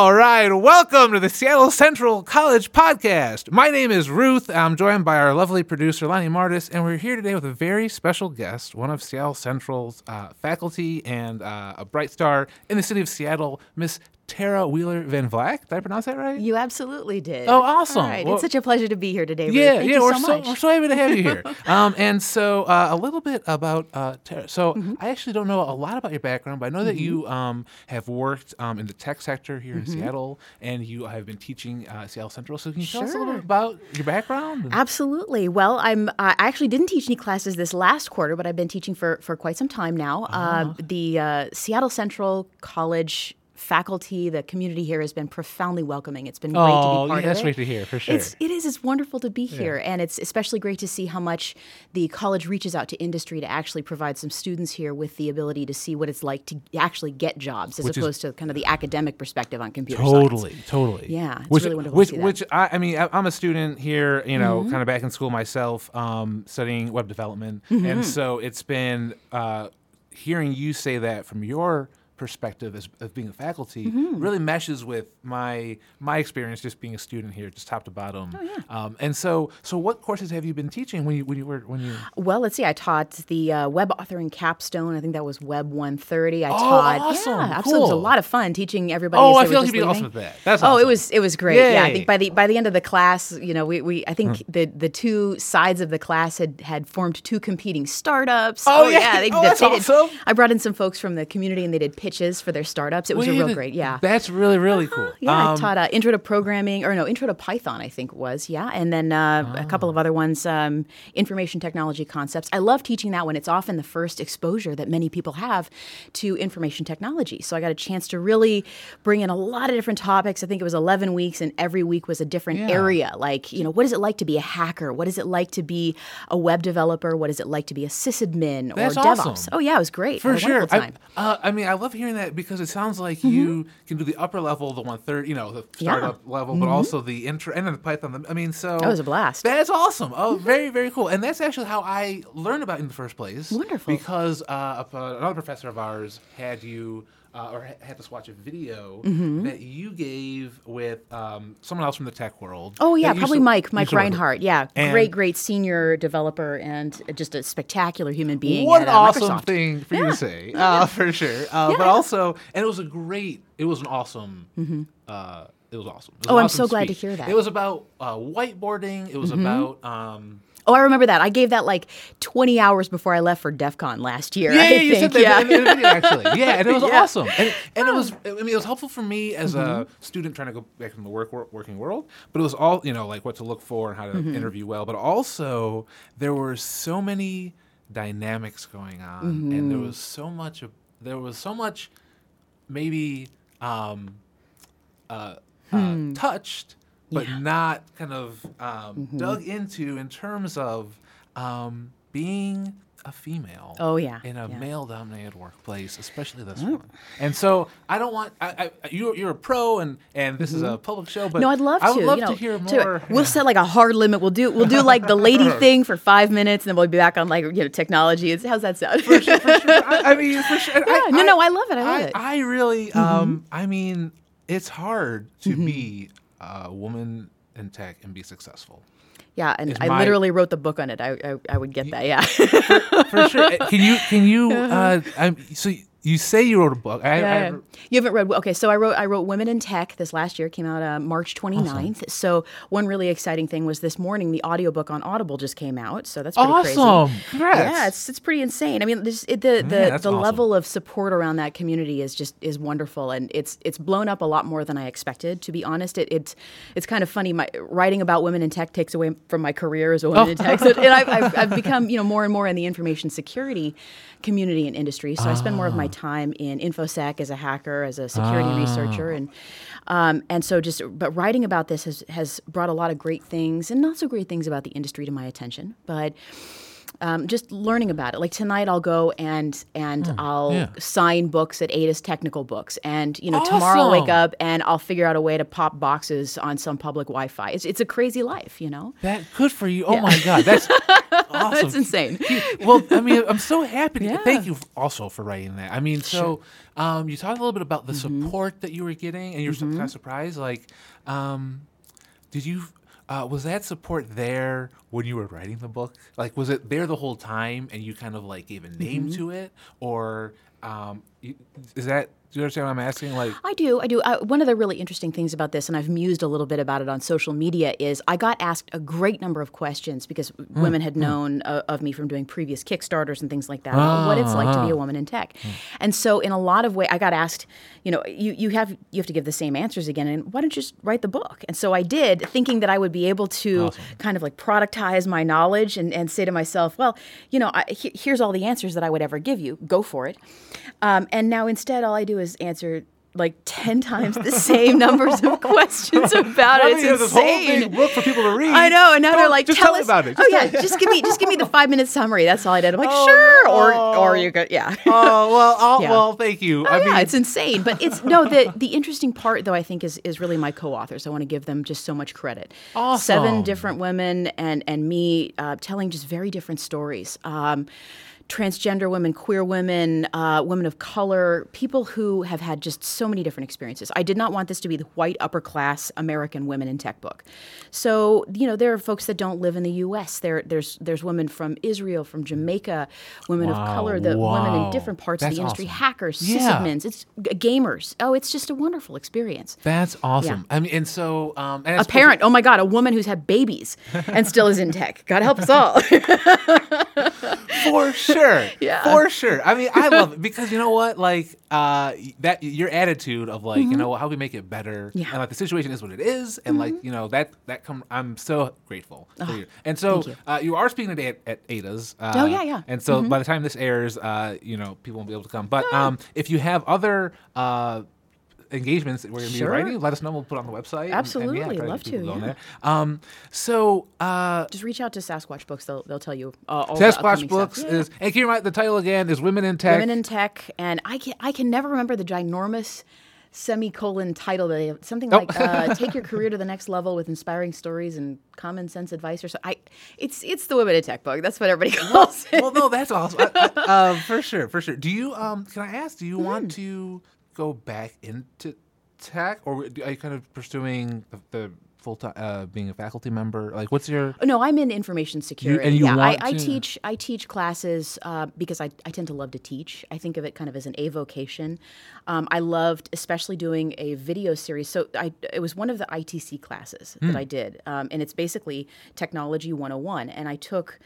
All right, welcome to the Seattle Central College podcast. My name is Ruth. I'm joined by our lovely producer, Lani Martis, and we're here today with a very special guest, one of Seattle Central's faculty and a bright star in the city of Seattle, Miss Tara Wheeler Van Vleck. Did I pronounce that right? You absolutely did. Oh, awesome. All right. Well, it's such a pleasure to be here today, Ruth. Thank you so much. We're so happy to have you here. And so a little bit about Tara. So I actually don't know a lot about your background, but I know that you have worked in the tech sector here in Seattle, and you have been teaching Seattle Central. So can you tell us a little bit about your background? Absolutely. Well, I actually didn't teach any classes this last quarter, but I've been teaching for quite some time now. The Seattle Central College faculty, the community here has been profoundly welcoming. It's been great to be part of it. That's great to hear, for sure. It is. It's wonderful to be here, and it's especially great to see how much the college reaches out to industry to actually provide some students here with the ability to see what it's like to actually get jobs, as opposed to kind of the academic perspective on computer science. Totally. Yeah, it's really wonderful to see that. Which, I mean, I'm a student here, you know, kind of back in school myself, studying web development, and so it's been hearing you say that from your perspective of being a faculty really meshes with my experience just being a student here, just top to bottom. And so what courses have you been teaching when you were? Well, let's see. I taught the web authoring capstone. I think that was Web 130. I taught. Awesome. Yeah, cool. Absolutely, it was a lot of fun teaching everybody. Oh, I feel like you'd be awesome at that. That's awesome. It was great. Yay. Yeah, I think by the end of the class, you know, we I think the two sides of the class had formed two competing startups. That's awesome. I brought in some folks from the community, and they did pitches for their startups. It was great. Yeah, that's really cool. Yeah, I taught Intro to Python, I think was. Yeah, and then a couple of other ones, information technology concepts. I love teaching that one. It's often the first exposure that many people have to information technology. So I got a chance to really bring in a lot of different topics. I think it was 11 weeks, and every week was a different area. Like, you know, what is it like to be a hacker? What is it like to be a web developer? What is it like to be a sysadmin or DevOps? Awesome. Oh yeah, it was great. For sure. I mean, I love hearing that, because it sounds like you can do the upper level, the 130, you know, the startup level, but also the intro and then the Python. I mean, so that was a blast. That's awesome. Oh, very, very cool. And that's actually how I learned about it in the first place. Wonderful. Because another professor of ours had you. Or had us watch a video that you gave with someone else from the tech world. Oh, yeah, probably Mike Reinhardt. Yeah, and great senior developer and just a spectacular human being. What an awesome thing for you to say, for sure. But also, and it was awesome. It was an awesome speech. I'm so glad to hear that. It was about whiteboarding. It was about... I remember that. I gave that like 20 hours before I left for DEF CON last year. Yeah, you said that in the video, actually. Yeah, and it was awesome. And it was, I mean, it was helpful for me as a student trying to go back in the working world. But it was all, you know, like what to look for and how to interview well. But also, there were so many dynamics going on, and there was so much, maybe touched. But not kind of dug into in terms of being a female in a male-dominated workplace, especially this one. And so I don't want – you're a pro, and this is a public show, but no, I'd love to hear more. We'll set like a hard limit. We'll do like the lady thing for 5 minutes, and then we'll be back on like, you know, technology. How's that sound? For sure. I mean, for sure. I love it. I love it. I really I mean, it's hard to be – a woman in tech and be successful. Yeah, and I literally wrote the book on it. I would get that. Yeah, for sure. Can you? So you say you wrote a book. You haven't read. Okay, so I wrote Women in Tech this last year. It came out March 29th. Awesome. So one really exciting thing was this morning the audiobook on Audible just came out. So that's pretty crazy. Awesome. Yeah, it's pretty insane. I mean, the level of support around that community is wonderful, and it's blown up a lot more than I expected. To be honest, it's kind of funny. My writing about women in tech takes away from my career as a woman in tech, and I've become, you know, more and more in the information security community and industry. So I spend more of my time in InfoSec as a hacker, as a security researcher, and so just but writing about this has brought a lot of great things and not so great things about the industry to my attention. But just learning about it. Like tonight I'll go and I'll sign books at Ada's Technical Books. And, you know, tomorrow I'll wake up and I'll figure out a way to pop boxes on some public Wi-Fi. It's a crazy life, you know? Good for you. Oh, my God. That's awesome. That's insane. Well, I mean, I'm so happy. Thank you also for writing that. I mean, so you talked a little bit about the support that you were getting and you were kind of surprised. Like, did you... was that support there when you were writing the book? Like, was it there the whole time and you kind of, like, gave a name to it? Or is that... Do you understand what I'm asking? Like, I do. One of the really interesting things about this, and I've mused a little bit about it on social media, is I got asked a great number of questions because women had known of me from doing previous Kickstarters and things like that, about what it's like to be a woman in tech. And so in a lot of ways, I got asked, you know, you have to give the same answers again, and why don't you just write the book? And so I did, thinking that I would be able to kind of like productize my knowledge and say to myself, well, you know, here's all the answers that I would ever give you. Go for it. And now instead, all I do is answer like 10 times the same numbers of questions about it. It's insane. This whole big book for people to read. I know, and now they're like, tell us about it. Just give me the 5-minute summary. That's all I did. I'm like, sure, or you go, well, thank you. I mean, it's insane, but it's the interesting part though I think is really my co-authors. I want to give them just so much credit. Awesome. 7 different women and me telling just very different stories. Transgender women, queer women, women of color, people who have had just so many different experiences. I did not want this to be the white upper-class American women in tech book. So, you know, there are folks that don't live in the U.S. There's women from Israel, from Jamaica, women of color, women in different parts of the industry, hackers, sysadmins, it's gamers. Oh, it's just a wonderful experience. That's awesome. Yeah. I mean, and so... and a parent. Oh, my God, a woman who's had babies and still is in tech. God help us all. For sure. For sure. I mean, I love it because you know what, like that your attitude of like, you know, how we make it better, and like the situation is what it is, and like you know that I'm so grateful for you. And so you are speaking at Ada's. And so by the time this airs, you know, people won't be able to come. But if you have other engagements that we're going to be writing, let us know. We'll put it on the website. Absolutely. And love to. Yeah. Just reach out to Sasquatch Books. They'll tell you all the upcoming Books stuff. Is... And can you write the title again? Is Women in Tech. Women in Tech. And I can never remember the ginormous... semicolon title that something like "Take your career to the next level with inspiring stories and common sense advice" or so. It's the Women in Tech book. That's what everybody calls it. Well, no, that's awesome. For sure. Do you? Can I ask? Do you want to go back into tech, or are you kind of pursuing the full time being a faculty member? Like, what's your? No, I'm in information security. I teach classes because I tend to love to teach. I think of it kind of as an avocation. I loved especially doing a video series. So it was one of the ITC classes that I did, and it's basically Technology 101. And I took.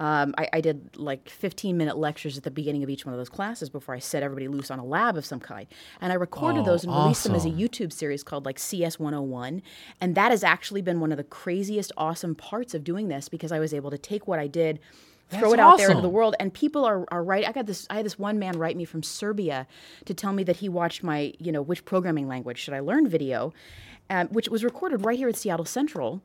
I did like 15-minute lectures at the beginning of each one of those classes before I set everybody loose on a lab of some kind. And I recorded those and released them as a YouTube series called like CS101. And that has actually been one of the craziest, awesome parts of doing this because I was able to take what I did, throw it out there into the world, and people are writing. I had this one man write me from Serbia to tell me that he watched my, you know, which programming language should I learn video, which was recorded right here at Seattle Central.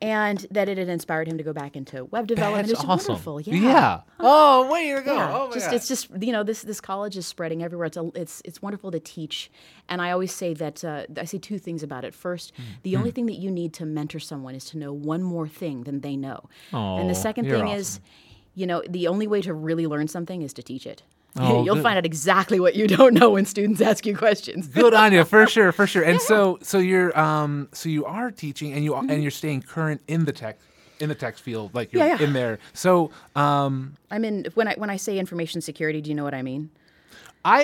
And that it had inspired him to go back into web development. That's awesome. Wonderful. Yeah. Oh, way to go. Yeah. Oh my God. It's just, you know, this college is spreading everywhere. It's wonderful to teach. And I always say that, I say 2 things about it. First, the only thing that you need to mentor someone is to know one more thing than they know. And the second thing is, you know, the only way to really learn something is to teach it. You'll find out exactly what you don't know when students ask you questions. Good on you, for sure. And so you're so you are teaching and you and you're staying current in the tech field, like you're in there. So I'm in when I say information security, do you know what I mean? I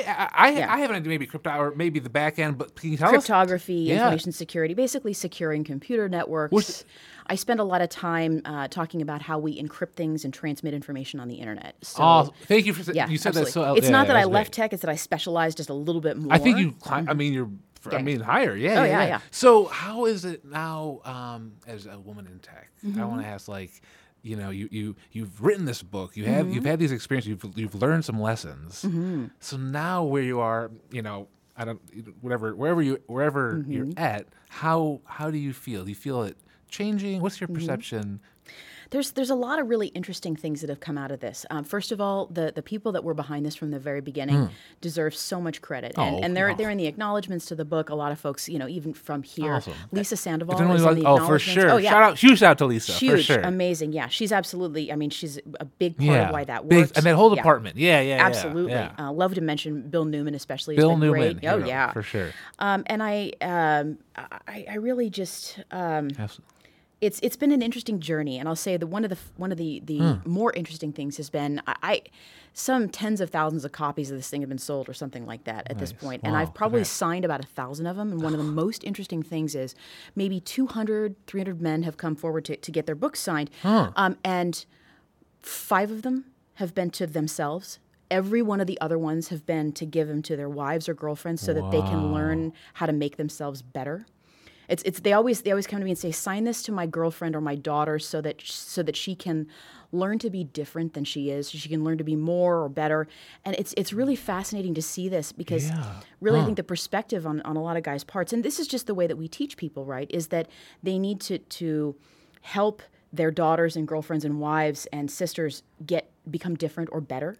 haven't maybe crypto or maybe the back end, but can you tell cryptography, information security, basically securing computer networks. I spend a lot of time talking about how we encrypt things and transmit information on the internet. So, thank you for you said that. So it's not that I left tech; it's that I specialized just a little bit more. I think you. Higher. So how is it now as a woman in tech? I want to ask You know, you've written this book. You have you've had these experiences. You've learned some lessons. So now where you are, you know, I don't wherever you're at. How do you feel? Do you feel it changing? What's your perception There's a lot of really interesting things that have come out of this. First of all, the people that were behind this from the very beginning deserve so much credit, and they're in the acknowledgments to the book. A lot of folks, you know, even from here, Lisa Sandoval is in the acknowledgments. Shout out to Lisa. Huge, for sure. Amazing. Yeah, she's absolutely. I mean, she's a big part of why that works. And that whole department. Yeah. Absolutely. Yeah. Love to mention Bill Newman, especially. Bill Newman. Great. Oh yeah, for sure. And I really just. Absolutely. It's been an interesting journey, and I'll say that one of the more interesting things has been some tens of thousands of copies of this thing have been sold or something like that at this point, and I've probably signed about 1,000 of them, and one of the most interesting things is maybe 200, 300 men have come forward to get their books signed, and 5 of them have been to themselves. Every one of the other ones have been to give them to their wives or girlfriends so that they can learn how to make themselves better. They always come to me and say, sign this to my girlfriend or my daughter so that she can learn to be different than she is, so she can learn to be more or better. And it's really fascinating to see this because really I think the perspective on a lot of guys' parts, and this is just the way that we teach people, right, is that they need to help their daughters and girlfriends and wives and sisters become different or better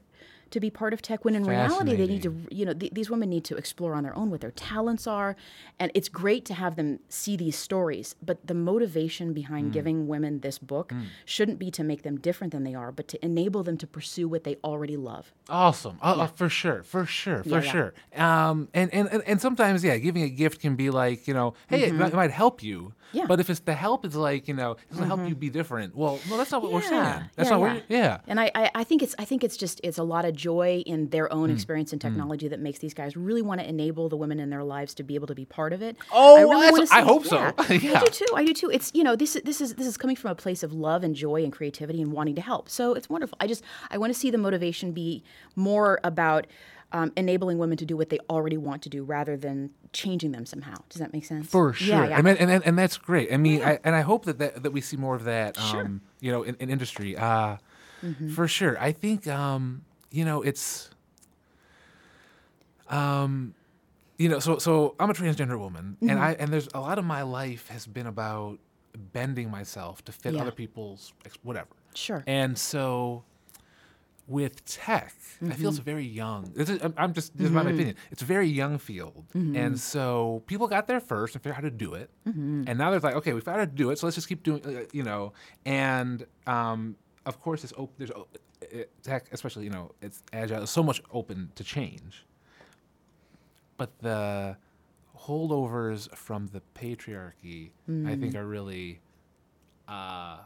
to be part of tech, when in reality they need to, you know, these women need to explore on their own what their talents are, and it's great to have them see these stories, but the motivation behind giving women this book shouldn't be to make them different than they are, but to enable them to pursue what they already love. Awesome. For sure. And sometimes, giving a gift can be like, you know, hey, it might help you, but if it's the help, it's like, you know, it's going to help you be different. Well, no, that's not what we're saying. That's not what we're. And I think it's a lot of joy in their own experience in technology that makes these guys really want to enable the women in their lives to be able to be part of it. I hope so. I do too. It's, you know, this is coming from a place of love and joy and creativity and wanting to help. So it's wonderful. I want to see the motivation be more about enabling women to do what they already want to do rather than changing them somehow. Does that make sense? For sure. Yeah. And that's great. I mean, I hope that we see more of that, you know, in industry. For sure. I think, you know, it's, you know, so I'm a transgender woman, and there's a lot of my life has been about bending myself to fit other people's whatever. Sure. And so, with tech, I feel it's very young. This is my opinion. It's a very young field, and so people got there first and figured out how to do it, and now they're like, okay, we found out how to do it, so let's just keep doing, you know, and of course it's open. There's tech, especially, you know, it's agile, it's so much open to change. But the holdovers from the patriarchy, I think, are really, and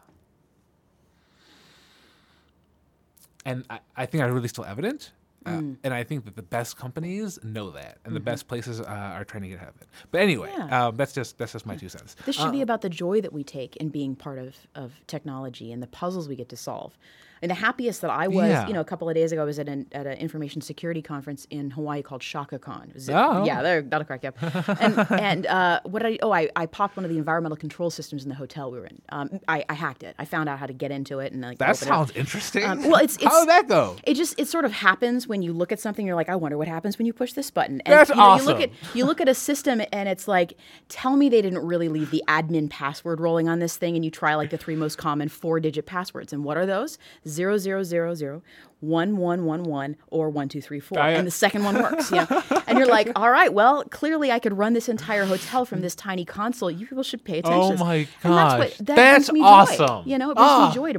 I think are really still evident. And I think that the best companies know that, and the best places are trying to get out of it. But anyway, that's just my 2 cents. This should be about the joy that we take in being part of technology and the puzzles we get to solve. And the happiest that I was, you know, a couple of days ago, I was at an information security conference in Hawaii called ShakaCon. That'll crack you up. And I popped one of the environmental control systems in the hotel we were in. I hacked it. I found out how to get into it, and like that sounds interesting. Well, it's how did that go? It sort of happens. When you look at something, you're like, I wonder what happens when you push this button. And that's awesome. You look at a system, and it's like, tell me they didn't really leave the admin password rolling on this thing, and you try like the 3 most common 4-digit passwords. And what are those? 0000, 1111, or 1234. And the second one works. Yeah. And you're like, all right, well, clearly I could run this entire hotel from this tiny console. You people should pay attention. Oh my gosh. And that's brings me awesome. Joy. You know, it brings me joy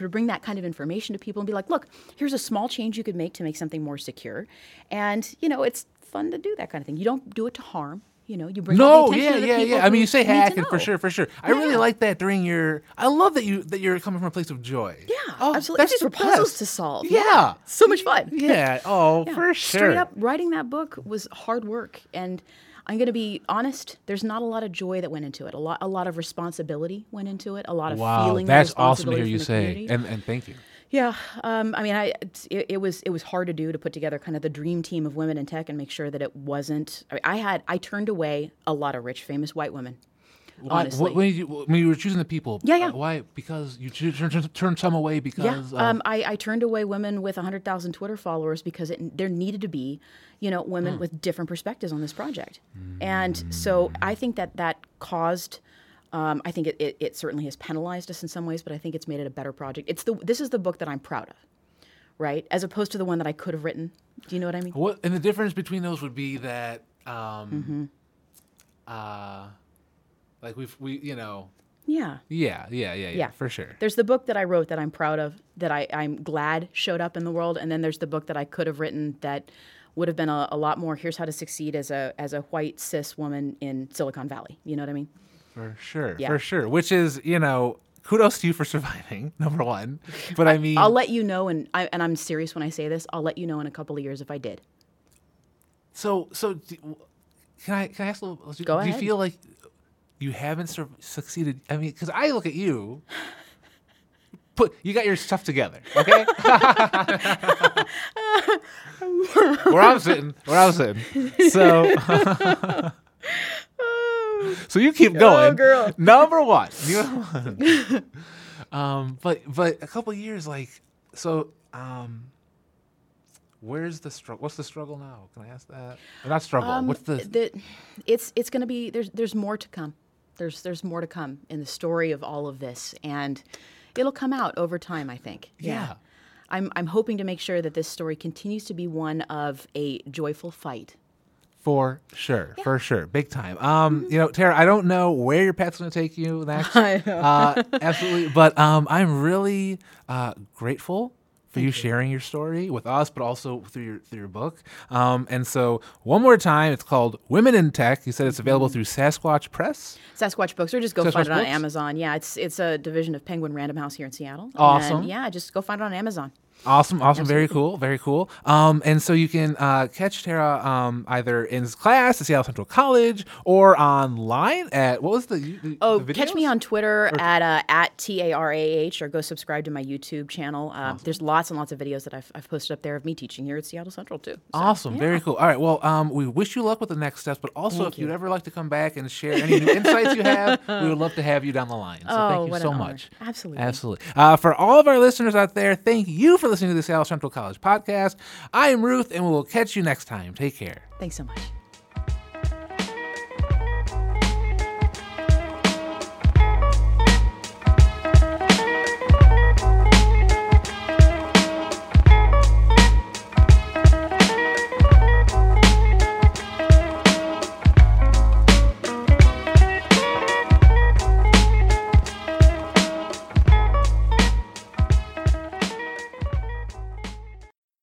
to bring that kind of information to people and be like, look, here's a small change you could make to make something more secure. And, you know, it's fun to do that kind of thing. You don't do it to harm. You know, you bring attention to the people. I mean, you say hack, and for sure. I really like that during your. I love that you're coming from a place of joy. Yeah, absolutely. These were puzzles to solve. Yeah, so much fun. Yeah. For sure. Straight up, writing that book was hard work, and I'm going to be honest. There's not a lot of joy that went into it. A lot of responsibility went into it. A lot of feeling. Wow, that's awesome to hear you say, and thank you. Yeah, I mean, it was hard to put together kind of the dream team of women in tech and make sure that it wasn't. I mean, I turned away a lot of rich, famous white women. Honestly, when you were choosing the people, why? Because you turned some away because I turned away women with 100,000 Twitter followers because there needed to be, you know, women with different perspectives on this project, and so I think that caused I think it certainly has penalized us in some ways, but I think it's made it a better project. This is the book that I'm proud of, right? As opposed to the one that I could have written. Do you know what I mean? And the difference between those would be that, like we you know. Yeah, for sure. There's the book that I wrote that I'm proud of, that I'm glad showed up in the world, and then there's the book that I could have written that would have been a lot more, here's how to succeed as a white cis woman in Silicon Valley. You know what I mean? For sure, yeah. For sure. Which is, you know, kudos to you for surviving, number one. But I mean... I'll let you know, and I'm serious when I say this, I'll let you know in a couple of years if I did. So can I ask a little... Go ahead. Do you feel like... You haven't succeeded. I mean, because I look at you. You got your stuff together, okay? Where I'm sitting. So, so you keep going. Oh, girl. Number one. But a couple of years, like, so. Where's the struggle? What's the struggle now? Can I ask that? Or not struggle. What's the? It's going to be. There's more to come. There's more to come in the story of all of this, and it'll come out over time, I think. Yeah. I'm hoping to make sure that this story continues to be one of a joyful fight. For sure, yeah. For sure, big time. You know, Tara, I don't know where your pet's going to take you next. I know. Absolutely, but I'm really grateful for you sharing your story with us, but also through your book. And so one more time, it's called Women in Tech. You said it's available through Sasquatch Press? Sasquatch Books, or just go find it on Amazon. Yeah, it's a division of Penguin Random House here in Seattle. Awesome. And yeah, just go find it on Amazon. Awesome. Absolutely. Very cool. And so you can catch Tara either in class at Seattle Central College or online at, what was the videos? Catch me on Twitter at TARAH, or go subscribe to my YouTube channel. Awesome. There's lots and lots of videos that I've posted up there of me teaching here at Seattle Central too. So, awesome. Yeah. Very cool. All right. Well, we wish you luck with the next steps, but also if you'd ever like to come back and share any new insights you have, we would love to have you down the line. So thank you so much. Absolutely. For all of our listeners out there, thank you for listening to the Seattle Central College podcast. I am Ruth, and we will catch you next time. Take care. Thanks so much.